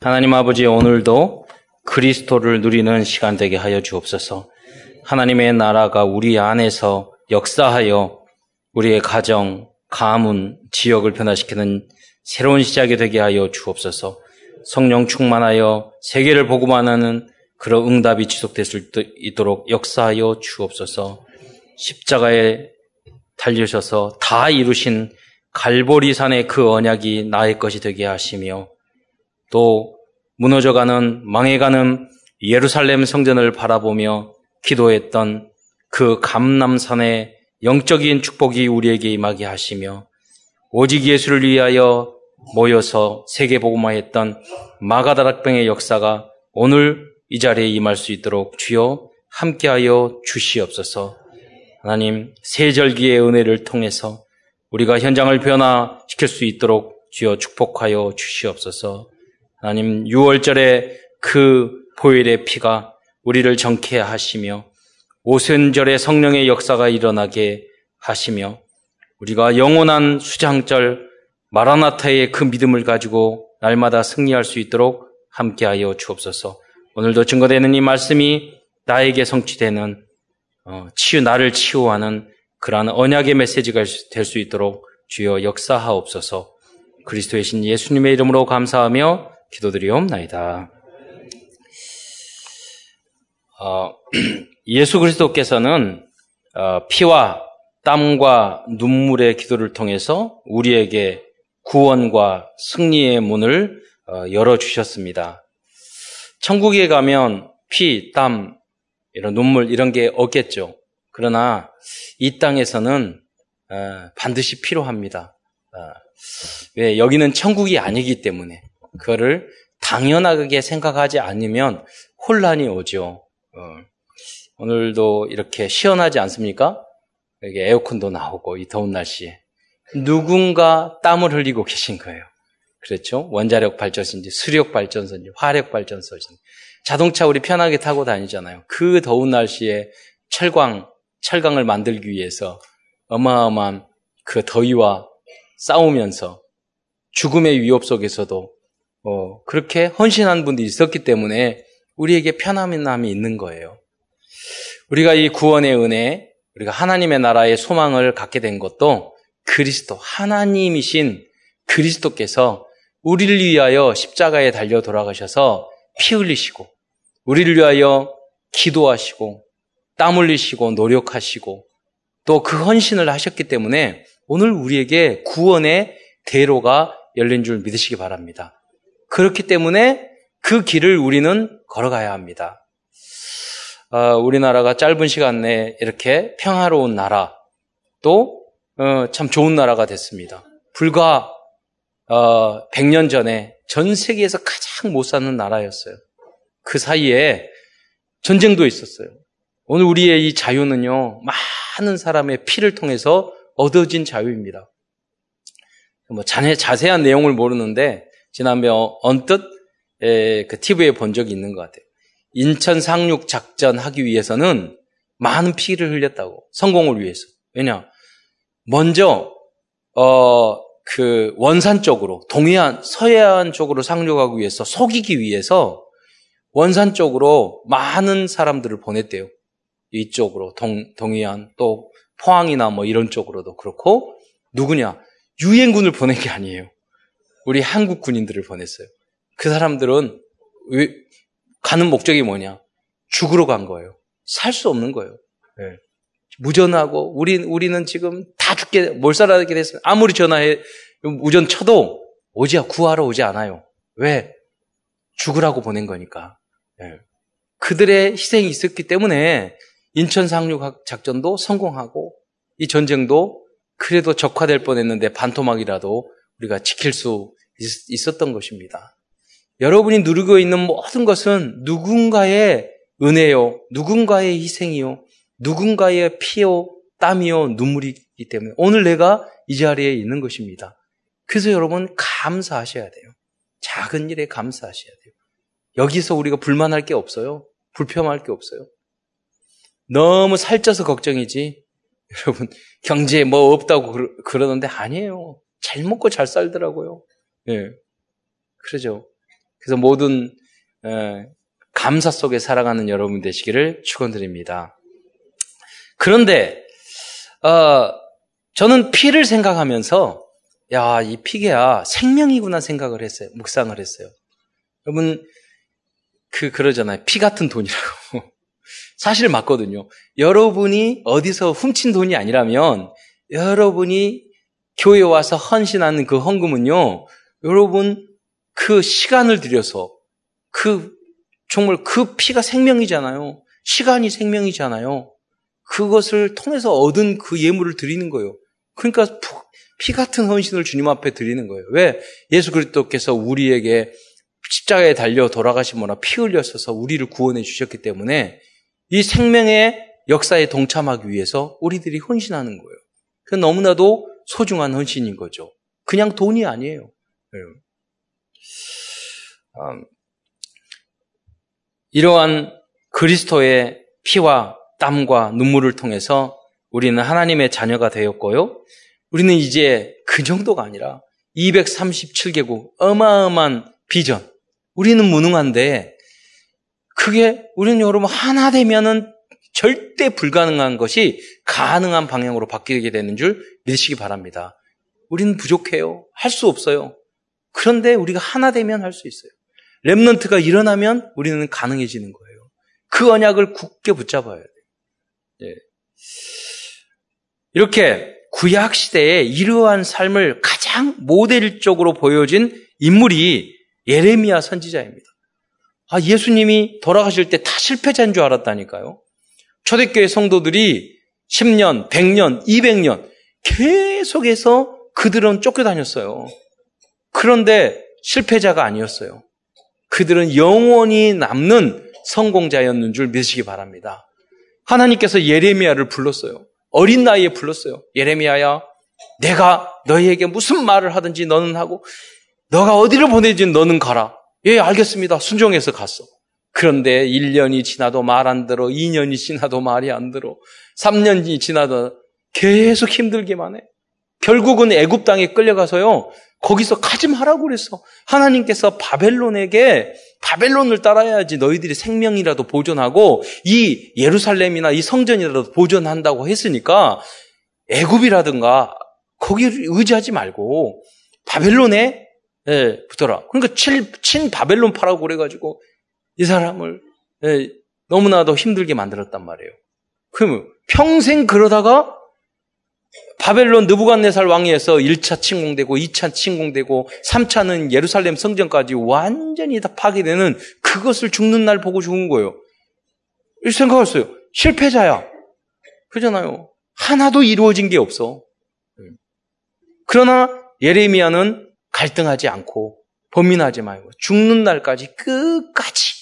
하나님 아버지, 오늘도 그리스도를 누리는 시간 되게 하여 주옵소서. 하나님의 나라가 우리 안에서 역사하여 우리의 가정, 가문, 지역을 변화시키는 새로운 시작이 되게 하여 주옵소서. 성령 충만하여 세계를 복음하는 그런 응답이 지속될 수 있도록 역사하여 주옵소서. 십자가에 달리셔서 다 이루신 갈보리산의 그 언약이 나의 것이 되게 하시며, 또 무너져가는 망해가는 예루살렘 성전을 바라보며 기도했던 그 감람산의 영적인 축복이 우리에게 임하게 하시며, 오직 예수를 위하여 모여서 세계복음화했던 마가다락방의 역사가 오늘 이 자리에 임할 수 있도록 주여 함께하여 주시옵소서. 하나님, 세절기의 은혜를 통해서 우리가 현장을 변화시킬 수 있도록 주여 축복하여 주시옵소서. 하나님, 6월절에 그 보혈의 피가 우리를 정케 하시며, 오순절에 성령의 역사가 일어나게 하시며, 우리가 영원한 수장절 마라나타의 그 믿음을 가지고 날마다 승리할 수 있도록 함께하여 주옵소서. 오늘도 증거되는 이 말씀이 나에게 성취되는, 나를 치유하는 그러한 언약의 메시지가 될 수 있도록 주여 역사하옵소서. 그리스도의 신 예수님의 이름으로 감사하며 기도드리옵나이다. 예수 그리스도께서는 피와 땀과 눈물의 기도를 통해서 우리에게 구원과 승리의 문을 열어주셨습니다. 천국에 가면 피, 땀, 이런 눈물 이런 게 없겠죠. 그러나 이 땅에서는 반드시 필요합니다. 왜? 여기는 천국이 아니기 때문에 그거를 당연하게 생각하지 않으면 혼란이 오죠. 오늘도 이렇게 시원하지 않습니까? 여기 에어컨도 나오고 이 더운 날씨에 누군가 땀을 흘리고 계신 거예요. 그렇죠? 원자력 발전소인지 수력 발전소인지 화력 발전소인지. 자동차 우리 편하게 타고 다니잖아요. 그 더운 날씨에 철강을 만들기 위해서 어마어마한 그 더위와 싸우면서 죽음의 위협 속에서도 그렇게 헌신한 분들이 있었기 때문에 우리에게 편안함이 있는 거예요. 우리가 이 구원의 은혜, 우리가 하나님의 나라의 소망을 갖게 된 것도 그리스도, 하나님이신 그리스도께서 우리를 위하여 십자가에 달려 돌아가셔서 피 흘리시고 우리를 위하여 기도하시고 땀 흘리시고 노력하시고 또 그 헌신을 하셨기 때문에 오늘 우리에게 구원의 대로가 열린 줄 믿으시기 바랍니다. 그렇기 때문에 그 길을 우리는 걸어가야 합니다. 우리나라가 짧은 시간 내에 이렇게 평화로운 나라, 또 참 좋은 나라가 됐습니다. 불과 100년 전에 전 세계에서 가장 못 사는 나라였어요. 그 사이에 전쟁도 있었어요. 오늘 우리의 이 자유는요, 많은 사람의 피를 통해서 얻어진 자유입니다. 자세한 내용을 모르는데 지난번에 언뜻 그 TV에 본 적이 있는 것 같아요. 인천 상륙 작전 하기 위해서는 많은 피를 흘렸다고, 성공을 위해서. 왜냐? 먼저 그 원산 쪽으로, 동해안, 서해안 쪽으로 상륙하기 위해서, 속이기 위해서 원산 쪽으로 많은 사람들을 보냈대요. 이쪽으로, 동해안, 또 포항이나 뭐 이런 쪽으로도 그렇고, 누구냐? 유엔군을 보낸 게 아니에요. 우리 한국 군인들을 보냈어요. 그 사람들은 왜 가는 목적이 뭐냐? 죽으러 간 거예요. 살 수 없는 거예요. 네. 무전하고, 우리는 지금 다 죽게, 몰살하게 됐습니다. 아무리 전화해, 우전 쳐도 구하러 오지 않아요. 왜? 죽으라고 보낸 거니까. 네. 그들의 희생이 있었기 때문에 인천 상륙 작전도 성공하고 이 전쟁도 그래도 적화될 뻔했는데 반토막이라도 우리가 지킬 수 있었던 것입니다. 여러분이 누리고 있는 모든 것은 누군가의 은혜요, 누군가의 희생이요, 누군가의 피요, 땀이요, 눈물이기 때문에 오늘 내가 이 자리에 있는 것입니다. 그래서 여러분 감사하셔야 돼요. 작은 일에 감사하셔야 돼요. 여기서 우리가 불만할 게 없어요. 불평할 게 없어요. 너무 살쪄서 걱정이지. 여러분 경제에 뭐 없다고 그러는데 아니에요. 잘 먹고 잘 살더라고요. 예, 그러죠. 그래서 모든 감사 속에 살아가는 여러분 되시기를 축원드립니다. 그런데 저는 피를 생각하면서 야, 이 피가 생명이구나 생각을 했어요. 묵상을 했어요. 여러분 그러잖아요. 피 같은 돈이라고. 사실 맞거든요. 여러분이 어디서 훔친 돈이 아니라면 여러분이 교회 와서 헌신하는 그 헌금은요, 여러분 그 시간을 들여서 정말 그 피가 생명이잖아요. 시간이 생명이잖아요. 그것을 통해서 얻은 그 예물을 드리는 거예요. 그러니까 피 같은 헌신을 주님 앞에 드리는 거예요. 왜? 예수 그리스도께서 우리에게 십자가에 달려 돌아가시므로 피 흘렸어서 우리를 구원해 주셨기 때문에 이 생명의 역사에 동참하기 위해서 우리들이 헌신하는 거예요. 그 너무나도 소중한 헌신인 거죠. 그냥 돈이 아니에요. 이러한 그리스도의 피와 땀과 눈물을 통해서 우리는 하나님의 자녀가 되었고요. 우리는 이제 그 정도가 아니라 237개국 어마어마한 비전. 우리는 무능한데 그게 우리는 여러분 하나 되면은 절대 불가능한 것이 가능한 방향으로 바뀌게 되는 줄 믿으시기 바랍니다. 우리는 부족해요. 할 수 없어요. 그런데 우리가 하나 되면 할 수 있어요. 렘넌트가 일어나면 우리는 가능해지는 거예요. 그 언약을 굳게 붙잡아야 돼요. 예. 이렇게 구약 시대에 이러한 삶을 가장 모델적으로 보여준 인물이 예레미야 선지자입니다. 아, 예수님이 돌아가실 때 다 실패자인 줄 알았다니까요. 초대교회 성도들이 10년, 100년, 200년 계속해서 그들은 쫓겨다녔어요. 그런데 실패자가 아니었어요. 그들은 영원히 남는 성공자였는 줄 믿으시기 바랍니다. 하나님께서 예레미야를 불렀어요. 어린 나이에 불렀어요. 예레미야야, 내가 너희에게 무슨 말을 하든지 너는 하고 너가 어디를 보내든지 너는 가라. 예, 알겠습니다. 순종해서 갔어. 그런데 1년이 지나도 말 안 들어, 2년이 지나도 말이 안 들어, 3년이 지나도 계속 힘들기만 해. 결국은 애굽 땅에 끌려가서요. 거기서 가지 말라고 그랬어. 하나님께서 바벨론을 따라야지 너희들이 생명이라도 보존하고 이 예루살렘이나 이 성전이라도 보존한다고 했으니까 애굽이라든가 거기를 의지하지 말고 바벨론에 붙어라. 그러니까 친 바벨론파라고 그래가지고 이 사람을 너무나도 힘들게 만들었단 말이에요. 그러면 평생 그러다가 바벨론 느부갓네살 왕위에서 1차 침공되고 2차 침공되고 3차는 예루살렘 성전까지 완전히 다 파괴되는 그것을 죽는 날 보고 죽은 거예요. 이렇게 생각했어요. 실패자야. 그러잖아요. 하나도 이루어진 게 없어. 그러나 예레미야는 갈등하지 않고 범민하지 말고 죽는 날까지 끝까지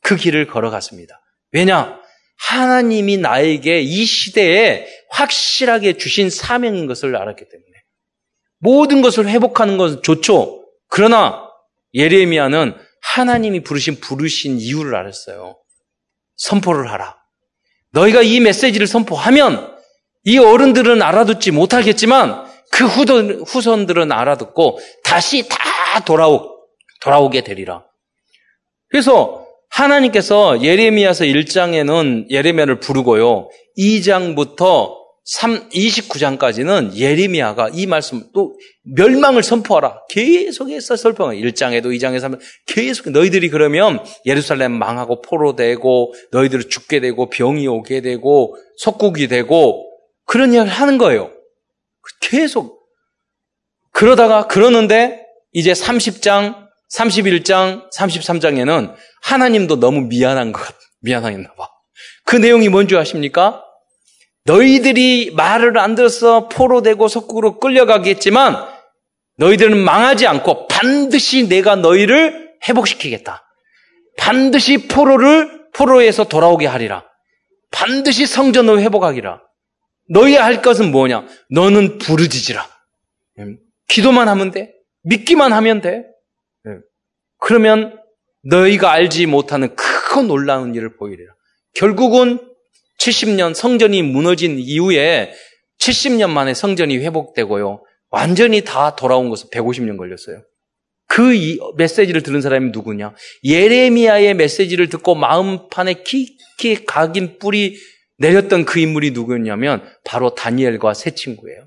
그 길을 걸어갔습니다. 왜냐? 하나님이 나에게 이 시대에 확실하게 주신 사명인 것을 알았기 때문에. 모든 것을 회복하는 것은 좋죠. 그러나 예레미야는 하나님이 부르신 이유를 알았어요. 선포를 하라. 너희가 이 메시지를 선포하면 이 어른들은 알아듣지 못하겠지만 그 후손들은 알아듣고 다시 다 돌아오게 되리라. 그래서 하나님께서 예레미야서 1장에는 예레미야를 부르고요. 2장부터 29장까지는 예레미야가 이 말씀 또 멸망을 선포하라. 계속해서 설명해요. 1장에도 2장에서 3장 계속 너희들이 그러면 예루살렘 망하고 포로되고 너희들이 죽게 되고 병이 오게 되고 속국이 되고 그런 이야기를 하는 거예요. 계속 그러는데 이제 30장 31장, 33장에는 하나님도 너무 미안했나 봐. 그 내용이 뭔지 아십니까? 너희들이 말을 안 들어서 포로되고 속국으로 끌려가겠지만 너희들은 망하지 않고 반드시 내가 너희를 회복시키겠다. 반드시 포로에서 돌아오게 하리라. 반드시 성전을 회복하기라. 너희가 할 것은 뭐냐? 너는 부르짖으라. 기도만 하면 돼. 믿기만 하면 돼. 그러면 너희가 알지 못하는 크고 놀라운 일을 보이리라. 결국은 70년 성전이 무너진 이후에 70년 만에 성전이 회복되고요. 완전히 다 돌아온 것은 150년 걸렸어요. 그 메시지를 들은 사람이 누구냐? 예레미야의 메시지를 듣고 마음판에 깊이 각인 뿌리 내렸던 그 인물이 누구였냐면 바로 다니엘과 세 친구예요.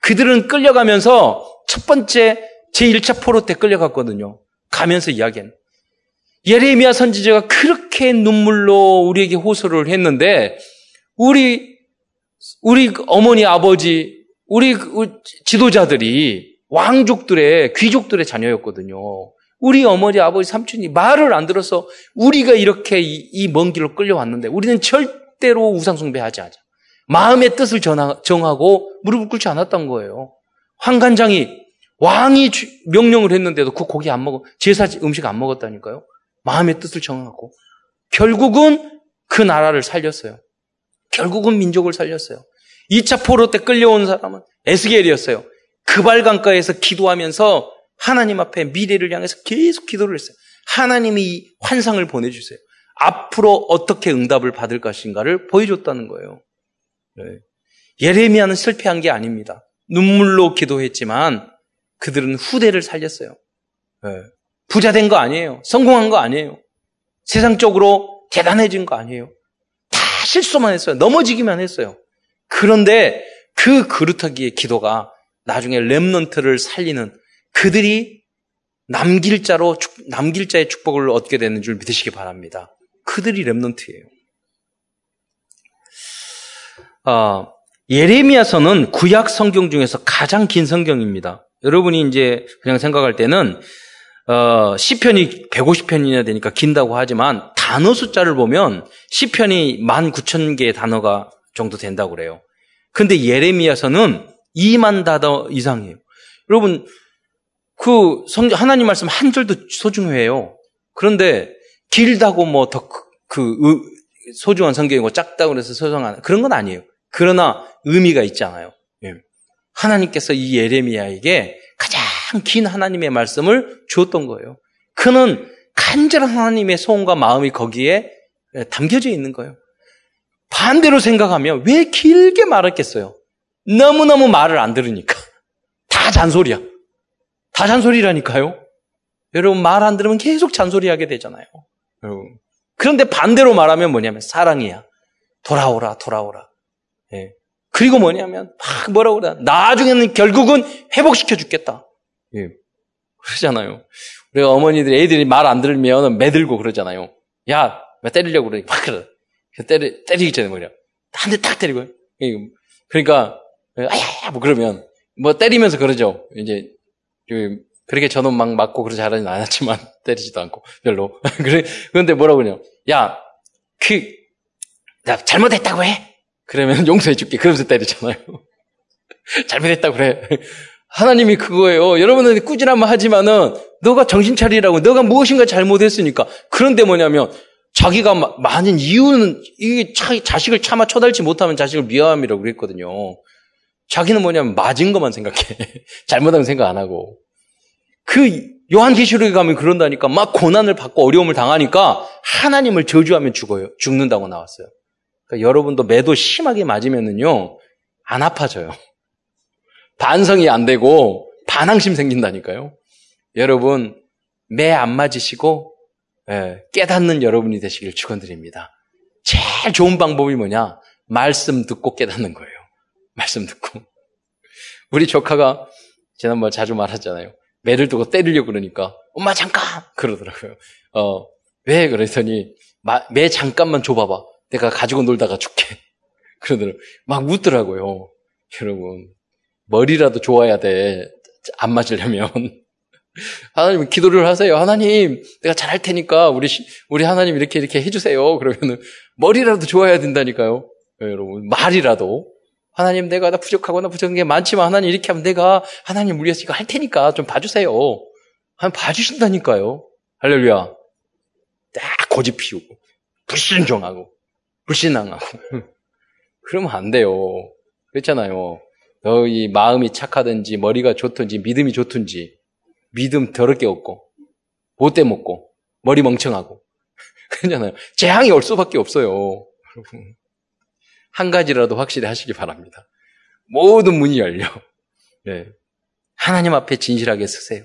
그들은 끌려가면서 첫 번째 제1차 포로 때 끌려갔거든요. 가면서 이야기는 예레미야 선지자가 그렇게 눈물로 우리에게 호소를 했는데 우리 어머니, 아버지, 우리 지도자들이 왕족들의, 귀족들의 자녀였거든요. 우리 어머니, 아버지, 삼촌이 말을 안 들어서 우리가 이렇게 이 먼 길로 끌려왔는데 우리는 절대로 우상숭배하지 않자. 마음의 뜻을 정하고 무릎을 꿇지 않았던 거예요. 환관장이 왕이 명령을 했는데도 그 고기 안 먹어, 제사 음식 안 먹었다니까요. 마음의 뜻을 정하고 결국은 그 나라를 살렸어요. 결국은 민족을 살렸어요. 2차 포로 때 끌려온 사람은 에스겔이었어요. 그발강가에서 기도하면서 하나님 앞에 미래를 향해서 계속 기도를 했어요. 하나님이 이 환상을 보내주세요. 앞으로 어떻게 응답을 받을 것인가를 보여줬다는 거예요. 네. 예레미야는 실패한 게 아닙니다. 눈물로 기도했지만 그들은 후대를 살렸어요. 네. 부자 된 거 아니에요. 성공한 거 아니에요. 세상적으로 대단해진 거 아니에요. 다 실수만 했어요. 넘어지기만 했어요. 그런데 그 그루터기의 기도가 나중에 렘넌트를 살리는, 그들이 남길자의 축복을 얻게 되는 줄 믿으시기 바랍니다. 그들이 렘넌트예요. 예레미야서는 구약 성경 중에서 가장 긴 성경입니다. 여러분이 이제 그냥 생각할 때는 시편이 150편이나 되니까 긴다고 하지만 단어 숫자를 보면 시편이 19,000개의 단어가 정도 된다고 그래요. 근데 예레미야서는 2만 단어 이상이에요. 여러분, 그 하나님 말씀 한 절도 소중해요. 그런데 길다고 뭐 더 소중한 성경이고 작다고 해서 소중한 그런 건 아니에요. 그러나 의미가 있잖아요. 예. 하나님께서 이 예레미야에게 가장 긴 하나님의 말씀을 주었던 거예요. 그는 간절한 하나님의 소원과 마음이 거기에 담겨져 있는 거예요. 반대로 생각하면 왜 길게 말했겠어요? 너무너무 말을 안 들으니까. 다 잔소리야. 다 잔소리라니까요. 여러분, 말 안 들으면 계속 잔소리하게 되잖아요. 여러분. 그런데 반대로 말하면 뭐냐면 사랑이야. 돌아오라, 돌아오라. 예. 그리고 뭐냐면 막 뭐라고 그러나 나중에는 결국은 회복시켜 주겠다. 예. 그러잖아요. 우리가 어머니들이 애들이 말 안 들으면 매들고 그러잖아요. 야, 왜 때리려고 그러니? 막 그래. 때리기 전에 뭐냐? 한 대 딱 때리고. 예. 그러니까 아야 뭐 그러면 뭐 때리면서 그러죠. 이제 그렇게 저는 막 맞고 그러지 않았지만 때리지도 않고 별로. 그런데 뭐라고 그러냐? 야, 나 잘못했다고 해. 그러면 용서해줄게. 그러면서 때리잖아요. 잘못했다고 그래. 하나님이 그거예요. 여러분은 꾸지람만 하지만은 너가 정신 차리라고. 너가 무엇인가 잘못했으니까. 그런데 뭐냐면 자기가 많은 이유는 이게 자식을 차마 쳐달지 못하면 자식을 미워함이라고 그랬거든요. 자기는 뭐냐면 맞은 것만 생각해. 잘못하면 생각 안 하고. 그 요한계시록에 가면 그런다니까 막 고난을 받고 어려움을 당하니까 하나님을 저주하면 죽어요. 죽는다고 나왔어요. 그러니까 여러분도 매도 심하게 맞으면은요 안 아파져요. 반성이 안 되고 반항심 생긴다니까요. 여러분 매 안 맞으시고 깨닫는 여러분이 되시길 축원드립니다. 제일 좋은 방법이 뭐냐? 말씀 듣고 깨닫는 거예요. 말씀 듣고. 우리 조카가 지난번 자주 말했잖아요. 매를 두고 때리려고 그러니까 엄마 잠깐 그러더라고요. 왜? 그랬더니 매 잠깐만 줘봐봐. 내가 가지고 놀다가 죽게. 그러더라고요. 막 웃더라고요. 여러분 머리라도 좋아야 돼. 안 맞으려면. 하나님 기도를 하세요. 하나님 내가 잘할 테니까 우리 하나님 이렇게 해주세요. 그러면은 머리라도 좋아야 된다니까요. 네, 여러분 말이라도. 하나님 내가 나 부족하거나 부족한 게 많지만 하나님 이렇게 하면 내가 하나님 우리가 이거 할 테니까 좀 봐주세요. 하나님 봐주신다니까요. 할렐루야. 딱 고집 피우고 불순종하고 불신앙하고 그러면 안 돼요. 그랬잖아요. 너희 마음이 착하든지 머리가 좋든지 믿음이 좋든지 믿음 더럽게 없고 못돼 먹고 머리 멍청하고 그러잖아요. 재앙이 올 수밖에 없어요. 여러분. 한 가지라도 확실히 하시기 바랍니다. 모든 문이 열려. 네. 하나님 앞에 진실하게 서세요.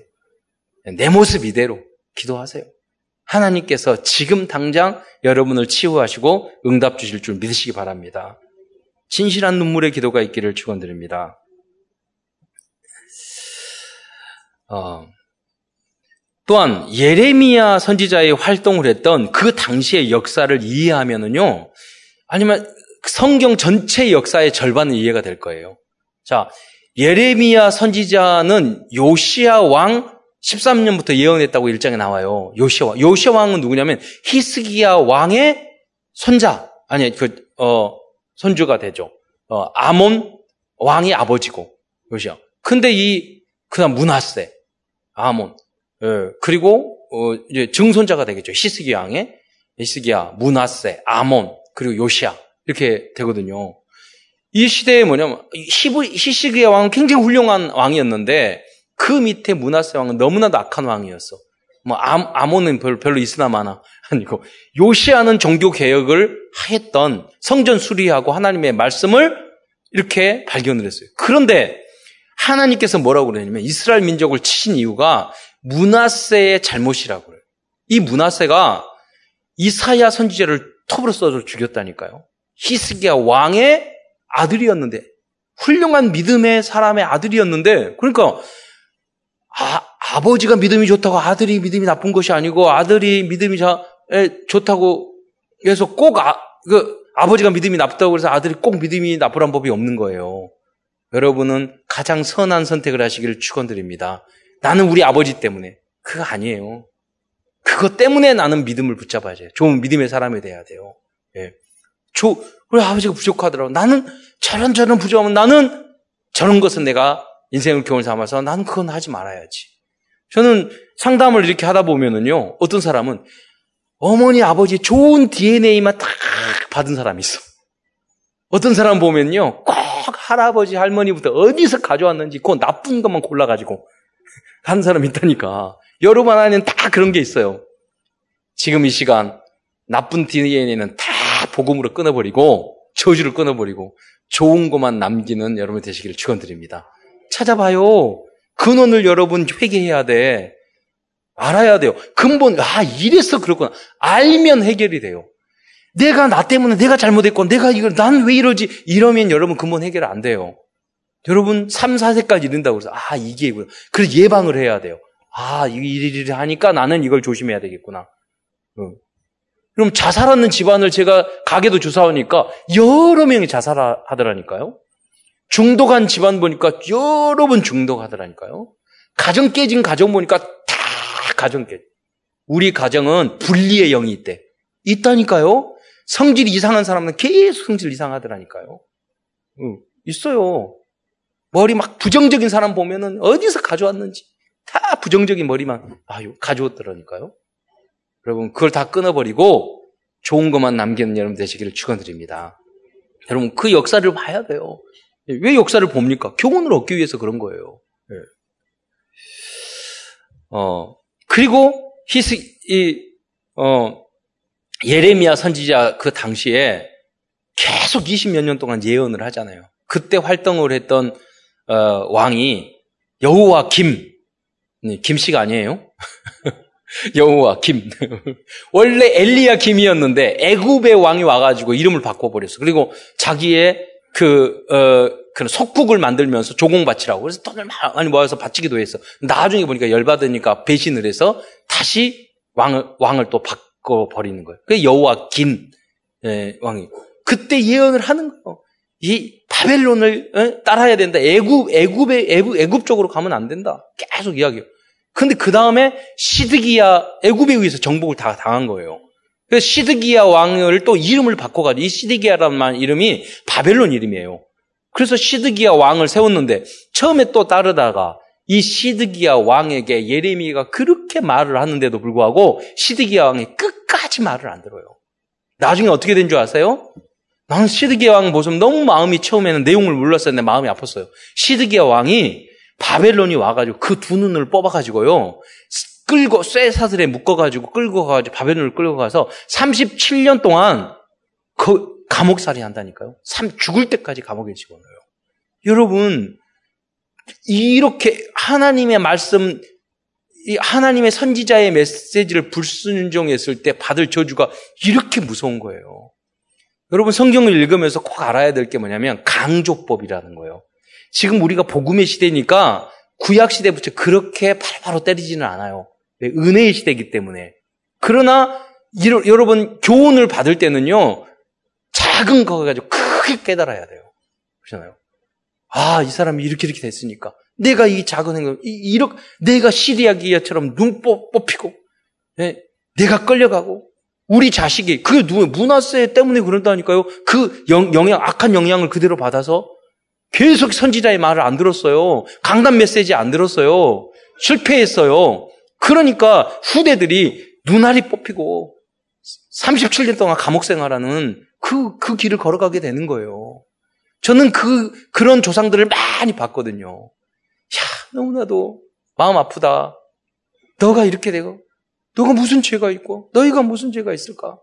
내 모습 이대로 기도하세요. 하나님께서 지금 당장 여러분을 치유하시고 응답 주실 줄 믿으시기 바랍니다. 진실한 눈물의 기도가 있기를 축원드립니다. 또한 예레미야 선지자의 활동을 했던 그 당시의 역사를 이해하면은요, 아니면 성경 전체의 역사의 절반은 이해가 될 거예요. 자, 예레미야 선지자는 요시야 왕 13년부터 예언했다고 1장에 나와요. 요시야 왕은 누구냐면 히스기야 왕의 손주가 되죠. 아몬 왕이 아버지고 요시야. 근데 그다음 므낫세 아몬. 그리고 이제 증손자가 되겠죠. 히스기야 왕의 히스기야, 므낫세, 아몬, 그리고 요시야. 이렇게 되거든요. 이 시대에 뭐냐면 히스기야 왕은 굉장히 훌륭한 왕이었는데 그 밑에 므낫세 왕은 너무나도 악한 왕이었어. 뭐 아몬은 별로 있으나 마나 아니고, 요시야는 종교 개혁을 했던, 성전 수리하고 하나님의 말씀을 이렇게 발견을 했어요. 그런데 하나님께서 뭐라고 그러냐면 이스라엘 민족을 치신 이유가 므낫세의 잘못이라고 그래요. 이 므낫세가 이사야 선지자를 톱으로 쏴서 죽였다니까요. 히스기야 왕의 아들이었는데, 훌륭한 믿음의 사람의 아들이었는데, 그러니까 아버지가 믿음이 좋다고 아들이 믿음이 나쁜 것이 아니고, 아들이 믿음이 좋다고 해서 꼭 아버지가 믿음이 나쁘다고 해서 아들이 꼭 믿음이 나쁘란 법이 없는 거예요. 여러분은 가장 선한 선택을 하시기를 축원드립니다. 나는 우리 아버지 때문에. 그거 아니에요. 그것 때문에 나는 믿음을 붙잡아야 돼요. 좋은 믿음의 사람이 돼야 돼요. 예. 우리 아버지가 부족하더라고. 나는 저런 부족하면 나는 저런 것은 내가 인생을 교훈 삼아서 나는 그건 하지 말아야지. 저는 상담을 이렇게 하다 보면은요, 어떤 사람은 어머니, 아버지 좋은 DNA만 딱 받은 사람이 있어. 어떤 사람 보면요, 꼭 할아버지, 할머니부터 어디서 가져왔는지 그건 나쁜 것만 골라가지고 하는 사람이 있다니까. 여러분 안에는 다 그런 게 있어요. 지금 이 시간 나쁜 DNA는 다 복음으로 끊어버리고 저주를 끊어버리고 좋은 것만 남기는 여러분 되시기를 축원드립니다. 찾아봐요. 근원을 여러분 회개해야 돼. 알아야 돼요. 근본, 이래서 그렇구나. 알면 해결이 돼요. 내가 나 때문에 내가 잘못했고 내가 이걸 난 왜 이러지? 이러면 여러분 근본 해결 안 돼요. 여러분 3, 4세까지 이른다고 해서 이게 이구나. 그래서 예방을 해야 돼요. 이리리리 하니까 나는 이걸 조심해야 되겠구나. 그럼 자살하는 집안을 제가 가게도 조사하니까 여러 명이 자살하더라니까요. 중독한 집안 보니까 여러 번 중독하더라니까요. 가정 깨진 가정 보니까 다 가정 깨. 우리 가정은 분리의 영이 있다니까요. 성질이 이상한 사람은 계속 성질 이상하더라니까요. 있어요. 머리 막 부정적인 사람 보면은 어디서 가져왔는지 다 부정적인 머리만 가져왔더라니까요. 여러분, 그걸 다 끊어버리고 좋은 것만 남기는 여러분 되시기를 축원드립니다. 여러분, 그 역사를 봐야 돼요. 왜 역사를 봅니까? 교훈을 얻기 위해서 그런 거예요. 예. 그리고 예레미야 선지자 그 당시에 계속 20몇 년 동안 예언을 하잖아요. 그때 활동을 했던 왕이 여호와 김씨가 아니에요? 여호와 김. 원래 엘리야 김이었는데 애굽의 왕이 와가지고 이름을 바꿔버렸어. 그리고 자기의 그런 속국을 만들면서 조공바치라고. 그래서 돈을 많이 모아서 바치기도 했어. 나중에 보니까 열받으니까 배신을 해서 다시 왕을 또 바꿔버리는 거예요. 그게 여호와 김 왕이. 그때 예언을 하는 거예요. 이 바벨론을 따라야 된다. 애굽 쪽으로 가면 안 된다. 계속 이야기해요. 근데 그 다음에 애굽에 의해서 정복을 다 당한 거예요. 그래서 시드기야 왕을 또 이름을 바꿔가지고, 이 시드기야라는 이름이 바벨론 이름이에요. 그래서 시드기야 왕을 세웠는데, 처음에 또 따르다가 이 시드기야 왕에게 예레미야가 그렇게 말을 하는데도 불구하고 시드기야 왕이 끝까지 말을 안 들어요. 나중에 어떻게 된 줄 아세요? 나는 시드기야 왕 모습 너무 마음이, 처음에는 내용을 몰랐었는데 마음이 아팠어요. 시드기야 왕이 바벨론이 와가지고 그 두 눈을 뽑아가지고요, 쇠사슬에 묶어가지고 끌고 가가지고 바벨론을 끌고 가서 37년 동안 감옥살이 한다니까요. 죽을 때까지 감옥에 집어넣어요. 여러분, 이렇게 하나님의 말씀, 이 하나님의 선지자의 메시지를 불순종했을 때 받을 저주가 이렇게 무서운 거예요. 여러분, 성경을 읽으면서 꼭 알아야 될 게 뭐냐면 강조법이라는 거예요. 지금 우리가 복음의 시대니까 구약 시대부터 그렇게 바로바로 때리지는 않아요. 은혜의 시대이기 때문에. 그러나 여러분, 교훈을 받을 때는요, 작은 거 가지고 크게 깨달아야 돼요. 그렇잖아요. 아, 이 사람이 이렇게 됐으니까. 내가 이 작은 행동, 이렇게, 내가 시리아기야처럼 눈 뽑히고, 네, 내가 끌려가고, 우리 자식이, 그게 누구예요? 문화세 때문에 그런다니까요. 그 악한 영향을 그대로 받아서 계속 선지자의 말을 안 들었어요. 강단 메시지 안 들었어요. 실패했어요. 그러니까 후대들이 눈알이 뽑히고 37년 동안 감옥 생활하는 그 길을 걸어가게 되는 거예요. 저는 그런 조상들을 많이 봤거든요. 야, 너무나도 마음 아프다. 너가 이렇게 되고, 너가 무슨 죄가 있고, 너희가 무슨 죄가 있을까?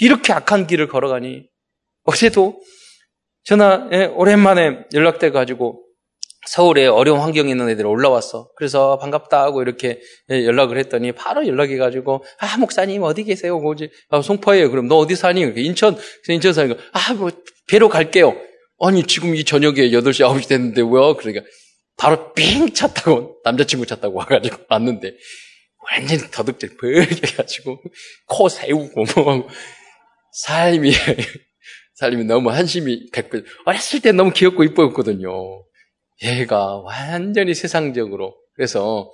이렇게 악한 길을 걸어가니. 어제도 전화, 오랜만에 연락돼가지고 서울에 어려운 환경에 있는 애들이 올라왔어. 그래서 반갑다 하고 이렇게 연락을 했더니 바로 연락해가지고, 아, 목사님 어디 계세요? 뭐지? 아, 송파예요. 그럼 너 어디 사니? 인천 사니까, 아, 뭐, 배로 갈게요. 아니, 지금 이 저녁에 8시, 9시 됐는데 뭐야? 그러니까 바로 빙 찼다고, 남자친구 찼다고 와가지고 왔는데, 완전히 더덕질 벌게 해가지고, 코 세우고 뭐 하고, 삶이 너무 한심이 100배. 어렸을 때 너무 귀엽고 이뻤거든요. 얘가 완전히 세상적으로. 그래서,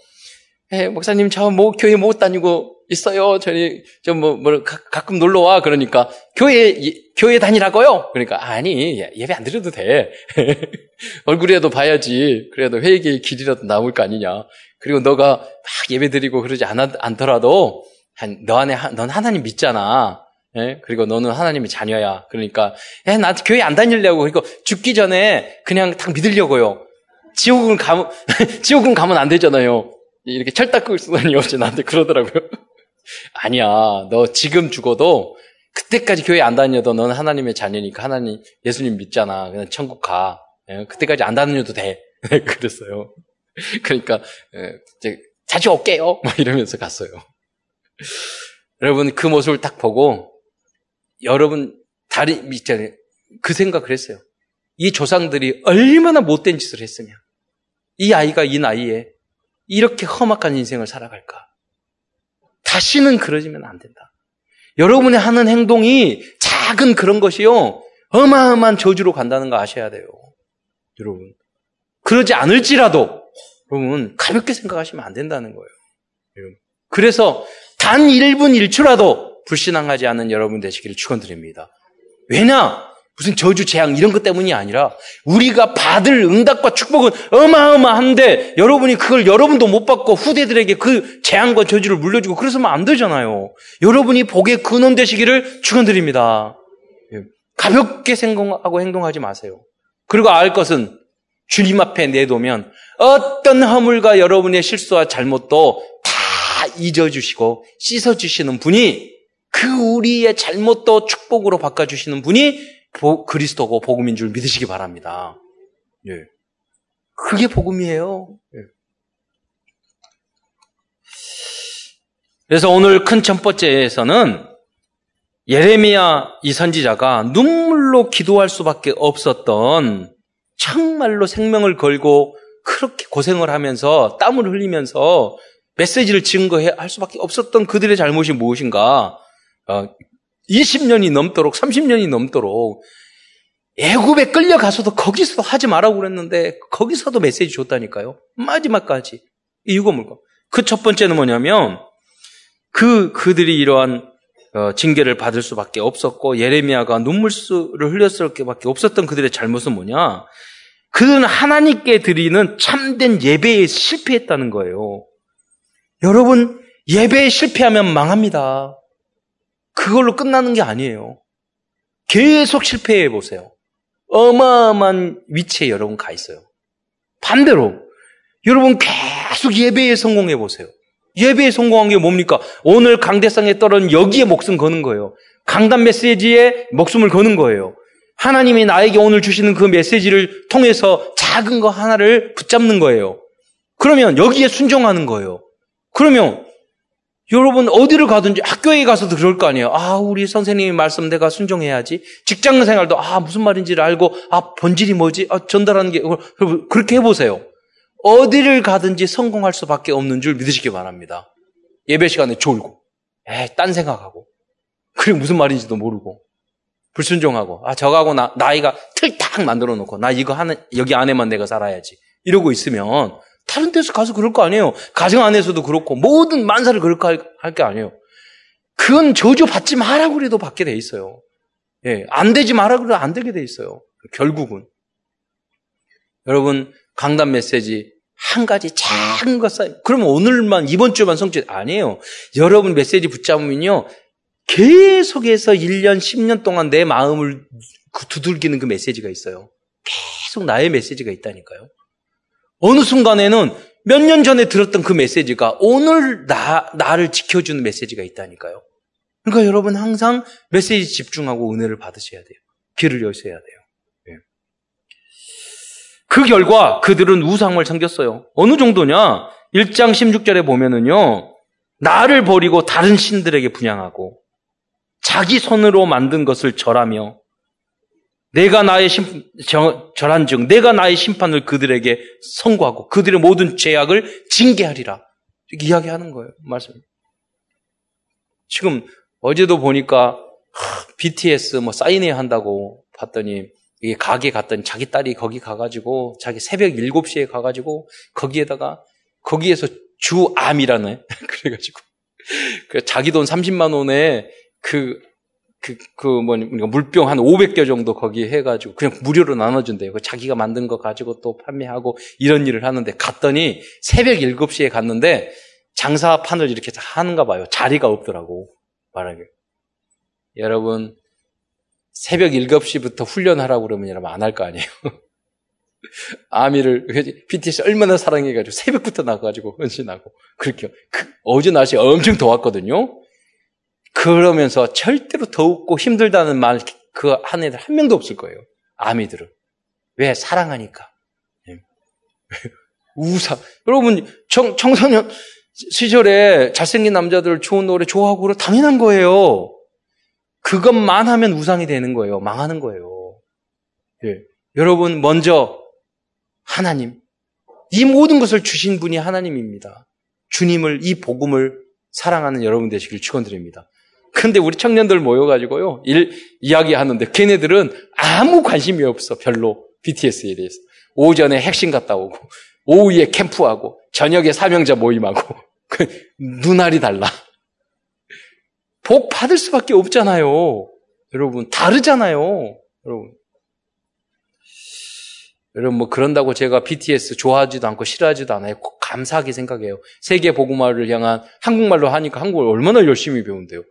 목사님, 저 뭐 교회 못 다니고 있어요. 저희 좀 가끔 놀러 와. 그러니까, 교회 다니라고요? 그러니까, 아니, 예배 안 드려도 돼. 얼굴이라도 봐야지. 그래도 회개의 길이라도 남을 거 아니냐. 그리고 너가 막 예배 드리고 그러지 않더라도, 넌 하나님 믿잖아. 예? 그리고 너는 하나님의 자녀야. 그러니까, 나 교회 안 다니려고. 그러니까 죽기 전에 그냥 딱 믿으려고요. 지옥은 가면 안 되잖아요. 이렇게 철 닦고 있으니 어제 나한테 그러더라고요. 아니야. 너 지금 죽어도 그때까지 교회 안 다녀도 넌 하나님의 자녀니까 하나님, 예수님 믿잖아. 그냥 천국 가. 예? 그때까지 안 다녀도 돼. 그랬어요. 그러니까, 이제 자주 올게요. 막 이러면서 갔어요. 여러분, 그 모습을 딱 보고, 여러분, 있잖아요. 그 생각을 했어요. 이 조상들이 얼마나 못된 짓을 했으냐. 이 아이가 이 나이에 이렇게 험악한 인생을 살아갈까. 다시는 그러지면 안 된다. 여러분이 하는 행동이 작은 그런 것이요, 어마어마한 저주로 간다는 거 아셔야 돼요. 여러분. 그러지 않을지라도, 여러분, 가볍게 생각하시면 안 된다는 거예요. 여러분. 그래서 단 1분 1초라도 불신앙하지 않는 여러분 되시기를 축원드립니다. 왜냐? 무슨 저주, 재앙 이런 것 때문이 아니라 우리가 받을 응답과 축복은 어마어마한데 여러분이 그걸 여러분도 못 받고 후대들에게 그 재앙과 저주를 물려주고 그래서면 안 되잖아요. 여러분이 복의 근원 되시기를 축원드립니다. 가볍게 생각하고 행동하지 마세요. 그리고 알 것은 주님 앞에 내놓으면 어떤 허물과 여러분의 실수와 잘못도 다 잊어주시고 씻어주시는 분이, 그 우리의 잘못도 축복으로 바꿔주시는 분이 그리스도고 복음인 줄 믿으시기 바랍니다. 예. 그게 복음이에요. 예. 그래서 오늘 큰 첫 번째에서는 예레미야 이 선지자가 눈물로 기도할 수밖에 없었던, 정말로 생명을 걸고 그렇게 고생을 하면서 땀을 흘리면서 메시지를 증거할 수밖에 없었던 그들의 잘못이 무엇인가. 20년이 넘도록, 30년이 넘도록 애굽에 끌려가서도 거기서도 하지 말라고 그랬는데 거기서도 메시지 줬다니까요. 마지막까지. 이유가 뭘까? 그 첫 번째는 뭐냐면 그들이 이러한 징계를 받을 수밖에 없었고 예레미야가 눈물을 흘렸을 수밖에 없었던 그들의 잘못은 뭐냐? 그들은 하나님께 드리는 참된 예배에 실패했다는 거예요. 여러분, 예배에 실패하면 망합니다. 그걸로 끝나는 게 아니에요. 계속 실패해 보세요. 어마어마한 위치에 여러분 가 있어요. 반대로 여러분 계속 예배에 성공해 보세요. 예배에 성공한 게 뭡니까? 오늘 강대상에 떨어진 여기에 목숨 거는 거예요. 강단 메시지에 목숨을 거는 거예요. 하나님이 나에게 오늘 주시는 그 메시지를 통해서 작은 거 하나를 붙잡는 거예요. 그러면 여기에 순종하는 거예요. 그러면 여러분 어디를 가든지 학교에 가서도 그럴 거 아니에요. 아, 우리 선생님이 말씀 내가 순종해야지. 직장 생활도 아, 무슨 말인지를 알고 아, 본질이 뭐지? 아, 전달하는 게 그렇게 해보세요. 어디를 가든지 성공할 수밖에 없는 줄 믿으시기 바랍니다. 예배 시간에 졸고 딴 생각하고 그리고 무슨 말인지도 모르고 불순종하고 아, 저거하고 나이가 틀딱 만들어 놓고 나 이거 하는 여기 안에만 내가 살아야지 이러고 있으면 다른 데서 가서 그럴 거 아니에요. 가정 안에서도 그렇고 모든 만사를 그렇게 할 게 아니에요. 그건 저주받지 마라 그래도 받게 돼 있어요. 예, 안 되지 마라 그래도 안 되게 돼 있어요. 결국은 여러분 강단 메시지 한 가지 작은 것 쌓여. 그러면 오늘만 이번 주만 성취 아니에요. 여러분 메시지 붙잡으면요. 계속해서 1년, 10년 동안 내 마음을 두들기는 그 메시지가 있어요. 계속 나의 메시지가 있다니까요. 어느 순간에는 몇 년 전에 들었던 그 메시지가 오늘 나를 지켜주는 메시지가 있다니까요. 그러니까 여러분 항상 메시지 집중하고 은혜를 받으셔야 돼요. 귀를 여셔야 돼요. 네. 그 결과 그들은 우상을 섬겼어요. 어느 정도냐? 1장 16절에 보면은요. 나를 버리고 다른 신들에게 분향하고 자기 손으로 만든 것을 절하며 절한즉 내가 나의 심판을 그들에게 선고하고 그들의 모든 죄악을 징계하리라 이야기하는 거예요. 말씀. 지금 어제도 보니까 BTS 사인회 한다고 봤더니 이게 가게 갔더니 자기 딸이 거기 가가지고 자기 새벽 7시에 가가지고 거기에서 주암이라네. 그래가지고 그 자기 돈 30만 원에 물병 한 500개 정도 거기 해가지고 그냥 무료로 나눠준대요. 자기가 만든 거 가지고 또 판매하고 이런 일을 하는데 갔더니 새벽 7시에 갔는데 장사판을 이렇게 하는가 봐요. 자리가 없더라고. 말하게. 여러분, 새벽 7시부터 훈련하라고 그러면 여러분 안 할 거 아니에요. 아미를, BTS 얼마나 사랑해가지고 새벽부터 나가가지고 헌신하고. 그렇게. 어제 날씨 엄청 더웠거든요. 그러면서 절대로 더웁고 힘들다는 말 그 한 애들 한 명도 없을 거예요. 아미들은. 왜? 사랑하니까. 우상. 여러분, 청소년 시절에 잘생긴 남자들 좋은 노래 좋아하고 그러 당연한 거예요. 그것만 하면 우상이 되는 거예요. 망하는 거예요. 예. 여러분, 먼저 하나님. 이 모든 것을 주신 분이 하나님입니다. 주님을, 이 복음을 사랑하는 여러분 되시길 축원드립니다. 근데 우리 청년들 모여가지고요, 이야기하는데, 걔네들은 아무 관심이 없어, 별로. BTS에 대해서. 오전에 핵심 갔다 오고, 오후에 캠프하고, 저녁에 사명자 모임하고, 눈알이 달라. 복 받을 수밖에 없잖아요. 여러분, 다르잖아요. 여러분, 그런다고 제가 BTS 좋아하지도 않고 싫어하지도 않아요. 꼭 감사하게 생각해요. 세계 복음화를 향한 한국말로 하니까 한국을 얼마나 열심히 배운대요.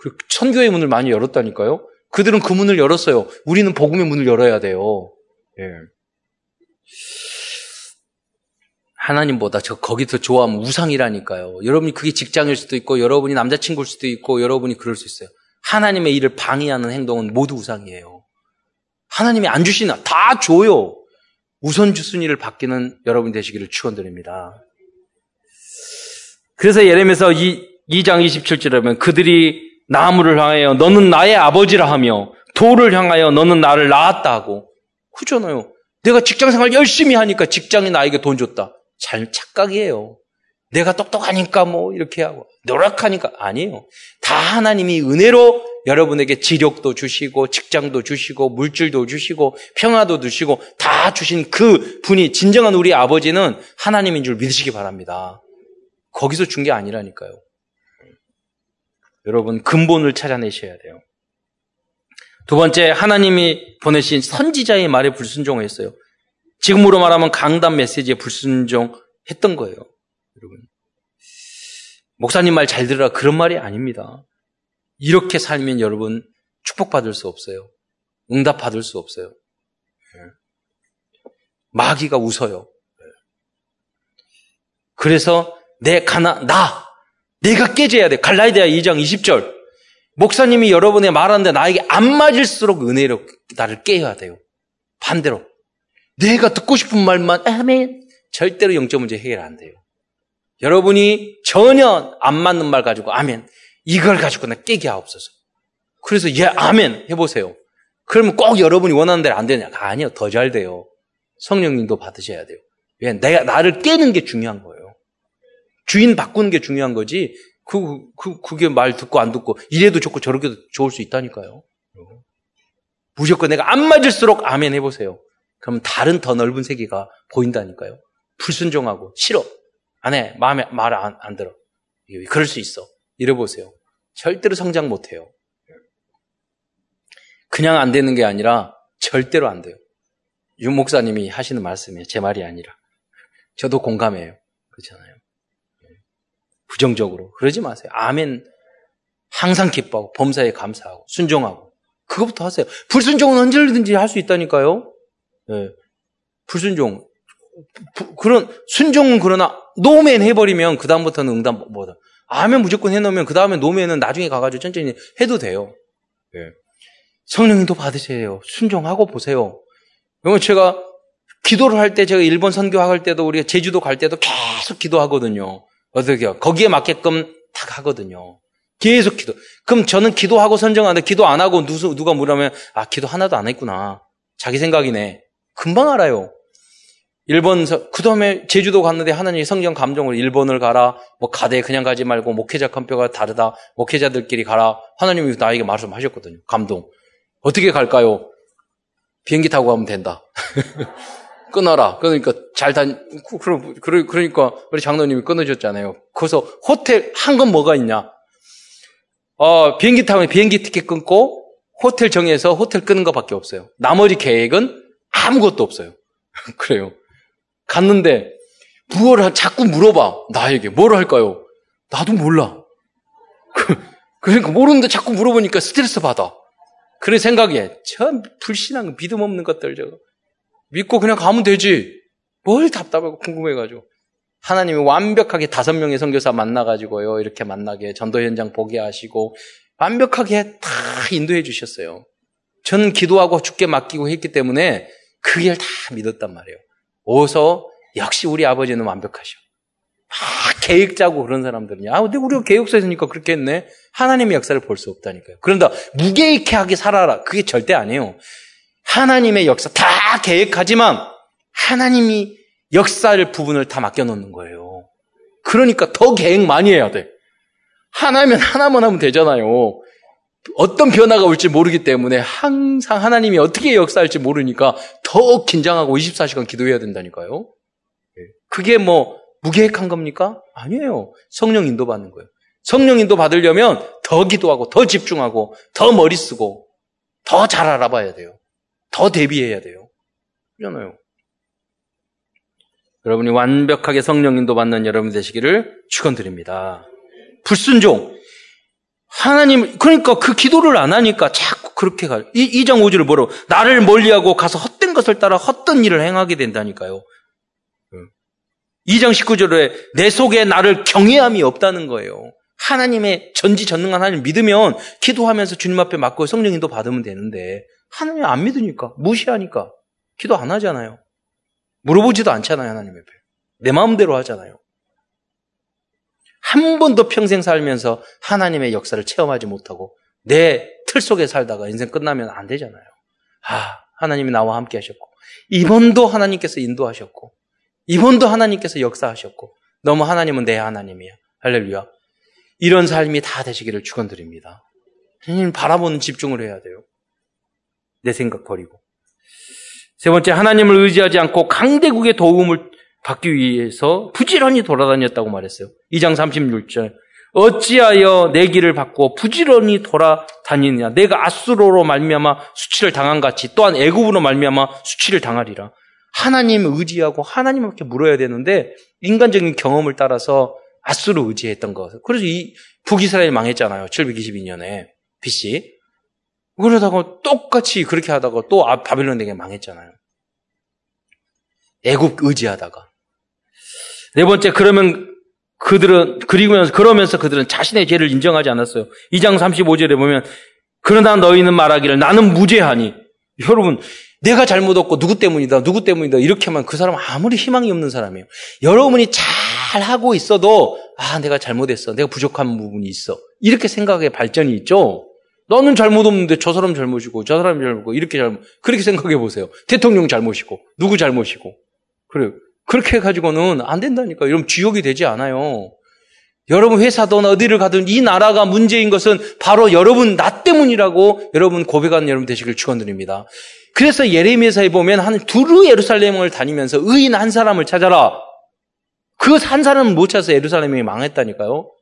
그리고 선교의 문을 많이 열었다니까요. 그들은 그 문을 열었어요. 우리는 복음의 문을 열어야 돼요. 예. 하나님보다 거기서 좋아하면 우상이라니까요. 여러분이 그게 직장일 수도 있고, 여러분이 남자친구일 수도 있고, 여러분이 그럴 수 있어요. 하나님의 일을 방해하는 행동은 모두 우상이에요. 하나님이 안 주시나? 다 줘요. 우선순위를 바뀌는 여러분 되시기를 축원드립니다. 그래서 예레미야서 2장 27절에 보면 그들이 나무를 향하여 너는 나의 아버지라 하며 돌을 향하여 너는 나를 낳았다 하고 그러잖아요. 내가 직장생활 열심히 하니까 직장이 나에게 돈 줬다. 잘 착각이에요. 내가 똑똑하니까 이렇게 하고 노력하니까 아니에요. 다 하나님이 은혜로 여러분에게 지력도 주시고 직장도 주시고 물질도 주시고 평화도 주시고 다 주신 그 분이 진정한 우리 아버지는 하나님인 줄 믿으시기 바랍니다. 거기서 준 게 아니라니까요. 여러분 근본을 찾아내셔야 돼요. 두 번째, 하나님이 보내신 선지자의 말에 불순종했어요. 지금으로 말하면 강단 메시지에 불순종했던 거예요. 여러분 목사님 말 잘 들으라 그런 말이 아닙니다. 이렇게 살면 여러분 축복받을 수 없어요. 응답받을 수 없어요. 마귀가 웃어요. 그래서 내가 깨져야 돼. 갈라디아 2장 20절. 목사님이 여러분의 말하는데 나에게 안 맞을수록 은혜로 나를 깨야 돼요. 반대로. 내가 듣고 싶은 말만 아멘. 절대로 영적 문제 해결 안 돼요. 여러분이 전혀 안 맞는 말 가지고 아멘, 이걸 가지고 나 깨게 하옵소서. 그래서 예, 아멘 해보세요. 그러면 꼭 여러분이 원하는 대로 안 되냐? 아니요, 더 잘 돼요. 성령님도 받으셔야 돼요. 왜? 내가 나를 깨는 게 중요한 거예요. 주인 바꾸는 게 중요한 거지. 그게 말 듣고 안 듣고 이래도 좋고 저렇게도 좋을 수 있다니까요. 무조건 내가 안 맞을수록 아멘 해보세요. 그럼 다른 더 넓은 세계가 보인다니까요. 불순종하고 싫어, 안 해, 마음에 말 안 들어, 그럴 수 있어, 이래보세요. 절대로 성장 못해요. 그냥 안 되는 게 아니라 절대로 안 돼요. 윤 목사님이 하시는 말씀이에요. 제 말이 아니라. 저도 공감해요. 그렇잖아요. 부정적으로 그러지 마세요. 아멘, 항상 기뻐하고 범사에 감사하고 순종하고 그것부터 하세요. 불순종은 언제든지 할 수 있다니까요. 네. 불순종, 그런 순종은, 그러나 노멘 해버리면 그 다음부터는 응답 못하다. 아멘 무조건 해놓으면 그 다음에 노멘은 나중에 가가지고 천천히 해도 돼요. 네. 성령님도 받으세요. 순종하고 보세요. 그러면 제가 기도를 할 때, 제가 일본 선교할 때도, 우리가 제주도 갈 때도 계속 기도하거든요. 어떻게 해요? 거기에 맞게끔 딱 하거든요. 계속 기도. 그럼 저는 기도하고 선정하는데, 기도 안 하고 누가 물으면, 아, 기도 하나도 안 했구나, 자기 생각이네, 금방 알아요. 일본서, 그 다음에 제주도 갔는데 하나님이 성령 감정으로 일본을 가라, 뭐 가대 그냥 가지 말고 목회자 캠프가 다르다, 목회자들끼리 가라, 하나님이 나에게 말씀하셨거든요. 감동. 어떻게 갈까요? 비행기 타고 가면 된다. 끊어라. 그러니까 그러니까 우리 장로님이 끊어줬잖아요. 그래서 호텔 한 건 뭐가 있냐? 비행기 타면 비행기 티켓 끊고 호텔 정해서 호텔 끄는 것밖에 없어요. 나머지 계획은 아무것도 없어요. 그래요. 갔는데 자꾸 물어봐, 나에게. 뭘 할까요? 나도 몰라. 그러니까 모르는데 자꾸 물어보니까 스트레스 받아. 그런 생각에 참 불신한, 믿음 없는 것들, 저거 믿고 그냥 가면 되지, 뭘 답답하고 궁금해가지고. 하나님이 완벽하게 5명의 선교사 만나가지고요, 이렇게 만나게 전도 현장 보게 하시고 완벽하게 다 인도해 주셨어요. 저는 기도하고 주께 맡기고 했기 때문에 그 일 다 믿었단 말이에요. 어서, 역시 우리 아버지는 완벽하셔. 계획 짜고 그런 사람들은요, 근데 우리가 계획서 있으니까 그렇게 했네, 하나님의 역사를 볼 수 없다니까요. 그런다 무계획하게 살아라, 그게 절대 아니에요. 하나님의 역사 다 계획하지만 하나님이 역사를 부분을 다 맡겨놓는 거예요. 그러니까 더 계획 많이 해야 돼. 하나면 하나만 하면 되잖아요. 어떤 변화가 올지 모르기 때문에 항상 하나님이 어떻게 역사할지 모르니까 더 긴장하고 24시간 기도해야 된다니까요. 그게 뭐 무계획한 겁니까? 아니에요. 성령 인도 받는 거예요. 성령 인도 받으려면 더 기도하고 더 집중하고 더 머리 쓰고 더 잘 알아봐야 돼요. 더 대비해야 돼요. 그러잖아요. 여러분이 완벽하게 성령 인도 받는 여러분 되시기를 축원드립니다. 불순종. 하나님, 그러니까 그 기도를 안 하니까 자꾸 그렇게 가요. 2장 5절을 뭐라고? 나를 멀리하고 가서 헛된 것을 따라 헛된 일을 행하게 된다니까요. 2장 19절에 내 속에 나를 경외함이 없다는 거예요. 하나님의 전지전능한 하나님을 믿으면 기도하면서 주님 앞에 맡고 성령 인도 받으면 되는데, 하나님 안 믿으니까, 무시하니까 기도 안 하잖아요. 물어보지도 않잖아요. 하나님 앞에 내 마음대로 하잖아요. 한 번도 평생 살면서 하나님의 역사를 체험하지 못하고 내 틀 속에 살다가 인생 끝나면 안 되잖아요. 하나님이 나와 함께 하셨고, 이번도 하나님께서 인도하셨고, 이번도 하나님께서 역사하셨고, 너무 하나님은 내 하나님이야. 할렐루야. 이런 삶이 다 되시기를 축원드립니다. 하나님 바라보는 집중을 해야 돼요. 내 생각 버리고. 세 번째, 하나님을 의지하지 않고 강대국의 도움을 받기 위해서 부지런히 돌아다녔다고 말했어요. 2장 36절. 어찌하여 내 길을 받고 부지런히 돌아다니느냐. 내가 아수로로 말미암아 수치를 당한 같이 또한 애굽으로 말미암아 수치를 당하리라. 하나님을 의지하고 하나님을 이렇게 물어야 되는데, 인간적인 경험을 따라서 아수로 의지했던 것. 그래서 이 북이스라엘이 망했잖아요. 722년에 BC. 그러다가 똑같이 그렇게 하다가 또 바빌론 되게 망했잖아요. 애국 의지하다가. 네 번째, 그러면서 그들은 자신의 죄를 인정하지 않았어요. 2장 35절에 보면, 그러나 너희는 말하기를 나는 무죄하니. 여러분, 내가 잘못 없고 누구 때문이다 이렇게만 그 사람은 아무리 희망이 없는 사람이에요. 여러분이 잘하고 있어도 내가 잘못했어. 내가 부족한 부분이 있어. 이렇게 생각의 발전이 있죠. 너는 잘못 없는데 저 사람 잘못이고 저 사람 잘못이고 이렇게 잘못. 그렇게 생각해 보세요. 대통령 잘못이고 누구 잘못이고. 그래요. 그렇게 해가지고는 안 된다니까. 이러면 지옥이 되지 않아요. 여러분 회사든 어디를 가든 이 나라가 문제인 것은 바로 여러분 나 때문이라고 여러분 고백하는 여러분 되시길 축원드립니다. 그래서 예레미야서에 보면 두루 예루살렘을 다니면서 의인 한 사람을 찾아라. 그 한 사람을 못 찾아서 예루살렘이 망했다니까요.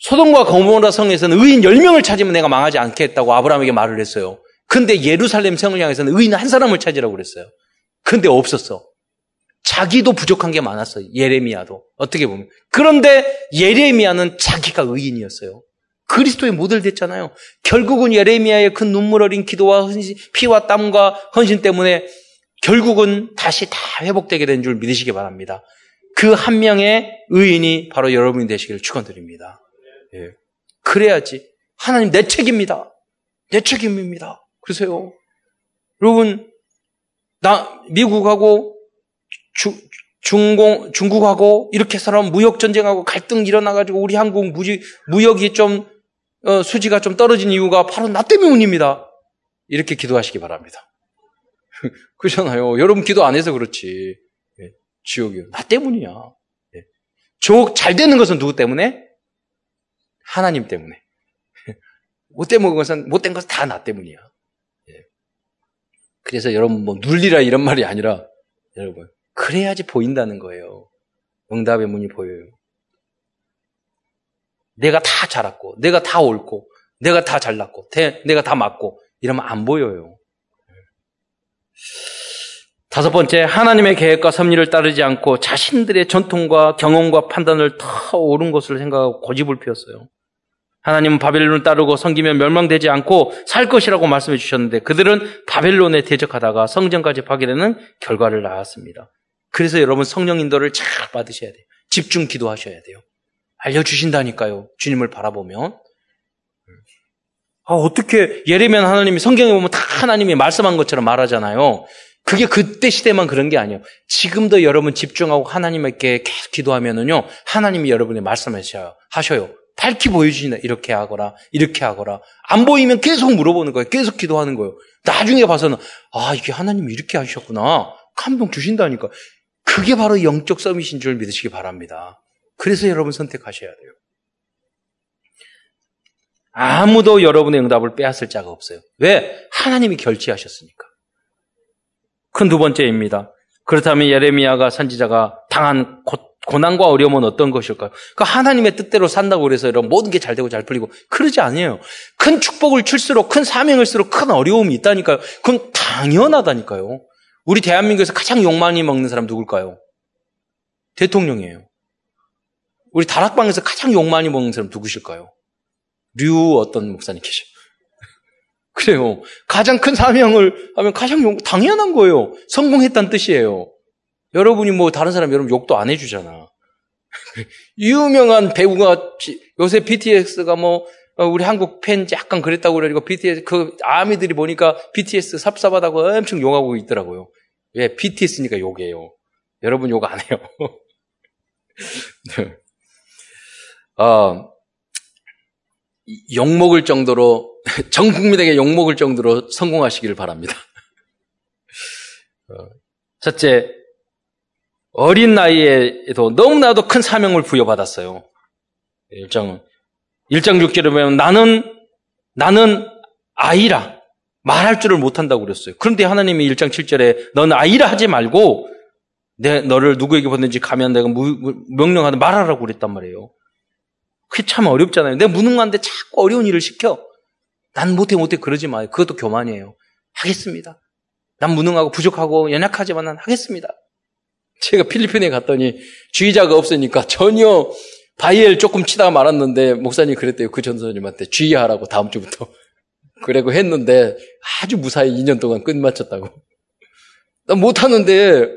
소돔과 고모라 성에서는 의인 10명을 찾으면 내가 망하지 않겠다고 아브라함에게 말을 했어요. 근데 예루살렘 성을 향해서는 의인 한 사람을 찾으라고 그랬어요. 근데 없었어. 자기도 부족한 게 많았어요. 예레미야도 어떻게 보면. 그런데 예레미야는 자기가 의인이었어요. 그리스도의 모델 됐잖아요. 결국은 예레미야의 그 눈물 어린 기도와 헌신, 피와 땀과 헌신 때문에 결국은 다시 다 회복되게 된 줄 믿으시기 바랍니다. 그 한 명의 의인이 바로 여러분이 되시길 축원드립니다. 예. 그래야지. 하나님 내 책임입니다. 내 책임입니다. 그러세요. 여러분 나 미국하고 중국하고 이렇게 사람 무역 전쟁하고 갈등 일어나가지고 우리 한국 무역이 좀 수지가 좀 떨어진 이유가 바로 나 때문입니다. 이렇게 기도하시기 바랍니다. 그렇잖아요. 여러분 기도 안 해서 그렇지. 예, 지옥이요. 나 때문이야. 예. 지옥 잘 되는 것은 누구 때문에? 하나님 때문에. 못된 것은 다 나 때문이야. 예. 그래서 여러분 눌리라 이런 말이 아니라 여러분. 그래야지 보인다는 거예요. 응답의 문이 보여요. 내가 다 잘났고 내가 다 옳고 내가 다 잘났고 내가 다 맞고 이러면 안 보여요. 다섯 번째, 하나님의 계획과 섭리를 따르지 않고 자신들의 전통과 경험과 판단을 더 옳은 것으로 생각하고 고집을 피웠어요. 하나님은 바벨론을 따르고 섬기면 멸망되지 않고 살 것이라고 말씀해 주셨는데 그들은 바벨론에 대적하다가 성전까지 파괴되는 결과를 낳았습니다. 그래서 여러분 성령 인도를 잘 받으셔야 돼요. 집중 기도하셔야 돼요. 알려주신다니까요. 주님을 바라보면. 어떻게 예레미야 하나님이 성경에 보면 다 하나님이 말씀한 것처럼 말하잖아요. 그게 그때 시대만 그런 게 아니에요. 지금도 여러분 집중하고 하나님께 계속 기도하면은요. 하나님이 여러분의 말씀을 하셔요. 밝히 보여주신다. 이렇게 하거라. 안 보이면 계속 물어보는 거예요. 계속 기도하는 거예요. 나중에 봐서는 이게 하나님이 이렇게 하셨구나. 감동 주신다니까. 그게 바로 영적 썸이신 줄 믿으시기 바랍니다. 그래서 여러분 선택하셔야 돼요. 아무도 여러분의 응답을 빼앗을 자가 없어요. 왜? 하나님이 결제하셨으니까. 큰 두 번째입니다. 그렇다면 예레미야가 선지자가 당한 고난과 어려움은 어떤 것일까요? 그러니까 하나님의 뜻대로 산다고 그래서 이런 모든 게 잘 되고 잘 풀리고 그러지 않아요. 큰 축복을 줄수록 큰 사명을 쓸수록 큰 어려움이 있다니까요. 그건 당연하다니까요. 우리 대한민국에서 가장 욕 많이 먹는 사람 누굴까요? 대통령이에요. 우리 다락방에서 가장 욕 많이 먹는 사람 누구실까요? 류 어떤 목사님 계셔. 그래요. 가장 큰 사명을 하면 당연한 거예요. 성공했다는 뜻이에요. 여러분이 다른 사람 여러분 욕도 안 해주잖아. 유명한 배우가, 요새 BTS가 우리 한국 팬 약간 그랬다고 그래가지고 BTS, 아미들이 보니까 BTS 삽삽하다고 엄청 욕하고 있더라고요. 왜? BTS니까 욕해요. 여러분 욕 안 해요. 네. 욕먹을 정도로, 전 국민에게 욕먹을 정도로 성공하시길 바랍니다. 첫째, 어린 나이에도 너무나도 큰 사명을 부여받았어요. 1장 6절에 보면 나는 아이라 말할 줄을 못한다고 그랬어요. 그런데 하나님이 1장 7절에 넌 아이라 하지 말고 너를 누구에게 보든지 가면 내가 명령하는 말하라고 그랬단 말이에요. 그게 참 어렵잖아요. 내 무능한데 자꾸 어려운 일을 시켜. 난 못해 그러지 마요. 그것도 교만이에요. 하겠습니다. 난 무능하고 부족하고 연약하지만 난 하겠습니다. 제가 필리핀에 갔더니 주의자가 없으니까 전혀 바이엘 조금 치다가 말았는데 목사님 그랬대요. 그 전사님한테 주의하라고 다음 주부터. 그러고 했는데 아주 무사히 2년 동안 끝마쳤다고. 난 못하는데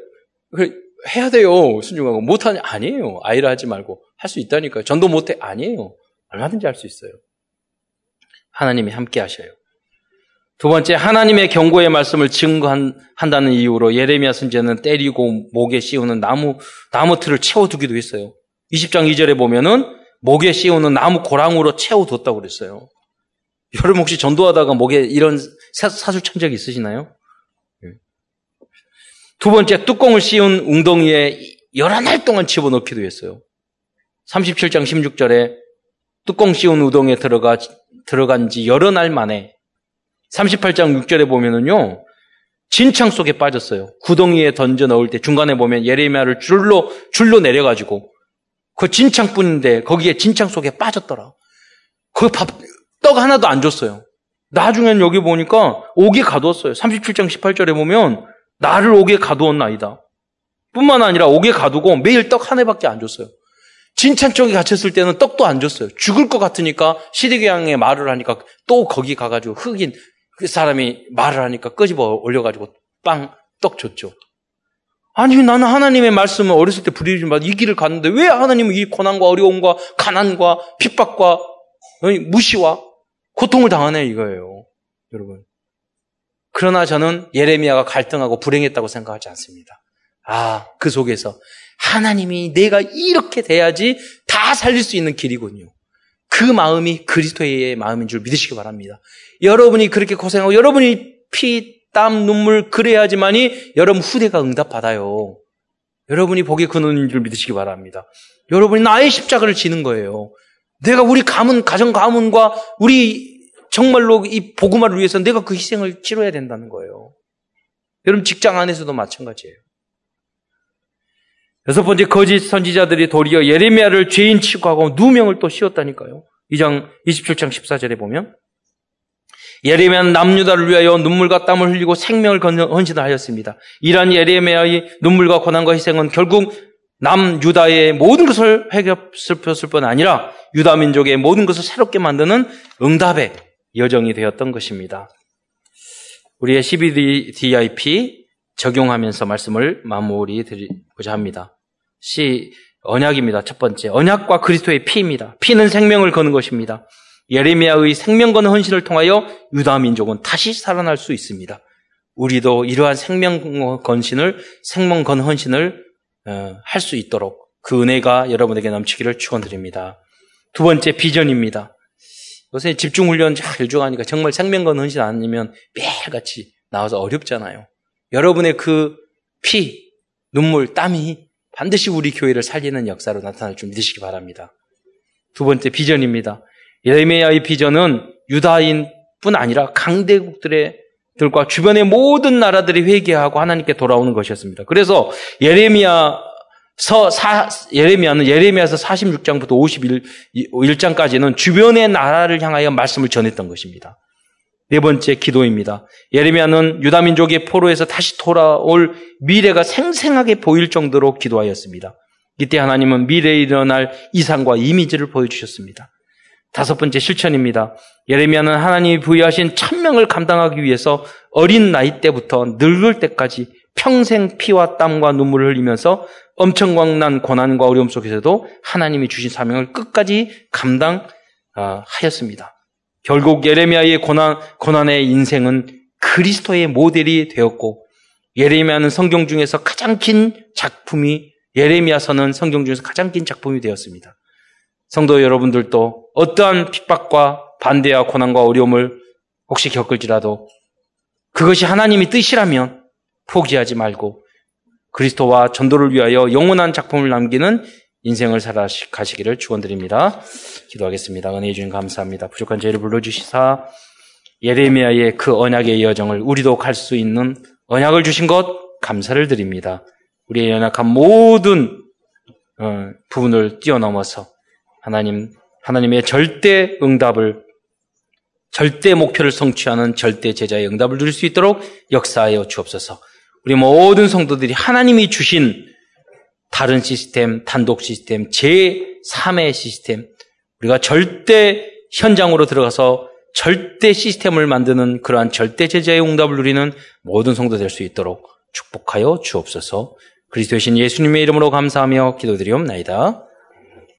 해야 돼요. 순종하고. 못하냐? 아니에요. 아이라 하지 말고. 할 수 있다니까요. 전도 못해? 아니에요. 얼마든지 할 수 있어요. 하나님이 함께 하셔요. 두 번째, 하나님의 경고의 말씀을 증거한다는 이유로 예레미야 선지자는 때리고 목에 씌우는 나무 틀을 채워두기도 했어요. 20장 2절에 보면은 목에 씌우는 나무 고랑으로 채워뒀다고 그랬어요. 여러분 혹시 전도하다가 목에 이런 사술친 적이 있으시나요? 두 번째, 뚜껑을 씌운 웅덩이에 11날 동안 집어넣기도 했어요. 37장 16절에 뚜껑 씌운 우동에 들어간 지 여러 날 만에, 38장 6절에 보면은요, 진창 속에 빠졌어요. 구덩이에 던져 넣을 때 중간에 보면 예레미야를 줄로 내려가지고 그 진창뿐인데 거기에 진창 속에 빠졌더라. 그 떡 하나도 안 줬어요. 나중엔 여기 보니까 옥에 가두었어요. 37장 18절에 보면 나를 옥에 가두었나이다. 뿐만 아니라 옥에 가두고 매일 떡 한 해밖에 안 줬어요. 진창 쪽에 갇혔을 때는 떡도 안 줬어요. 죽을 것 같으니까 시드기양에 말을 하니까 또 거기 가가지고 흑인 그 사람이 말을 하니까 끄집어 올려가지고 빵, 떡 줬죠. 아니, 나는 하나님의 말씀을 어렸을 때 부르짖으면서 이 길을 갔는데 왜 하나님은 이 고난과 어려움과 가난과 핍박과 무시와 고통을 당하네 이거예요. 여러분. 그러나 저는 예레미야가 갈등하고 불행했다고 생각하지 않습니다. 아, 그 속에서 하나님이 내가 이렇게 돼야지 다 살릴 수 있는 길이군요. 그 마음이 그리스도의 마음인 줄 믿으시기 바랍니다. 여러분이 그렇게 고생하고 여러분이 피, 땀, 눈물 그래야지만이 여러분 후대가 응답받아요. 여러분이 복의 근원인 줄 믿으시기 바랍니다. 여러분이 나의 십자가를 지는 거예요. 내가 우리 가문, 가정 가문과 우리 정말로 이 복음화를 위해서 내가 그 희생을 치러야 된다는 거예요. 여러분 직장 안에서도 마찬가지예요. 여섯 번째, 거짓 선지자들이 도리어 예레미야를 죄인 취급하고 누명을 또 씌웠다니까요. 27장 14절에 보면 예레미야는 남유다를 위하여 눈물과 땀을 흘리고 생명을 헌신하였습니다. 이러한 예레미야의 눈물과 고난과 희생은 결국 남유다의 모든 것을 해결했을 뿐 아니라 유다 민족의 모든 것을 새롭게 만드는 응답의 여정이 되었던 것입니다. 우리의 CBDIP 적용하면서 말씀을 마무리 드리고자 합니다. C, 언약입니다. 첫 번째, 언약과 그리스도의 피입니다. 피는 생명을 거는 것입니다. 예레미야의 생명 거는 헌신을 통하여 유다 민족은 다시 살아날 수 있습니다. 우리도 이러한 생명 건 헌신을 할 수 있도록 그 은혜가 여러분에게 넘치기를 축원드립니다. 두 번째, 비전입니다. 요새 집중훈련 잘 일주하니까 정말 생명 건 헌신 아니면 매일같이 나와서 어렵잖아요. 여러분의 그 피, 눈물, 땀이 반드시 우리 교회를 살리는 역사로 나타날 줄 믿으시기 바랍니다. 두 번째, 비전입니다. 예레미야의 비전은 유다인뿐 아니라 강대국들과 주변의 모든 나라들이 회개하고 하나님께 돌아오는 것이었습니다. 그래서 예레미야는 예레미야서 46장부터 51장까지는 주변의 나라를 향하여 말씀을 전했던 것입니다. 네 번째, 기도입니다. 예레미야는 유다 민족의 포로에서 다시 돌아올 미래가 생생하게 보일 정도로 기도하였습니다. 이때 하나님은 미래에 일어날 이상과 이미지를 보여주셨습니다. 다섯 번째, 실천입니다. 예레미야는 하나님이 부여하신 천명을 감당하기 위해서 어린 나이 때부터 늙을 때까지 평생 피와 땀과 눈물을 흘리면서 엄청난 고난과 어려움 속에서도 하나님이 주신 사명을 끝까지 감당하였습니다. 결국 예레미야의 고난의 인생은 그리스도의 모델이 되었고, 예레미야는 성경 중에서 가장 긴 작품이, 예레미야서는 성경 중에서 가장 긴 작품이 되었습니다. 성도 여러분들도 어떠한 핍박과 반대와 고난과 어려움을 혹시 겪을지라도 그것이 하나님이 뜻이라면 포기하지 말고 그리스도와 전도를 위하여 영원한 작품을 남기는 인생을 살아가시기를 축원드립니다. 기도하겠습니다. 은혜의 주님 감사합니다. 부족한 죄를 불러주시사 예레미야의 그 언약의 여정을 우리도 갈 수 있는 언약을 주신 것 감사를 드립니다. 우리의 연약한 모든 부분을 뛰어넘어서 하나님의 절대 응답을, 절대 목표를 성취하는 절대 제자의 응답을 누릴 수 있도록 역사하여 주옵소서. 우리 모든 성도들이 하나님이 주신 다른 시스템, 단독 시스템, 제3의 시스템, 우리가 절대 현장으로 들어가서 절대 시스템을 만드는 그러한 절대 제자의 응답을 누리는 모든 성도 될 수 있도록 축복하여 주옵소서. 그리스도의 신 예수님의 이름으로 감사하며 기도드리옵나이다.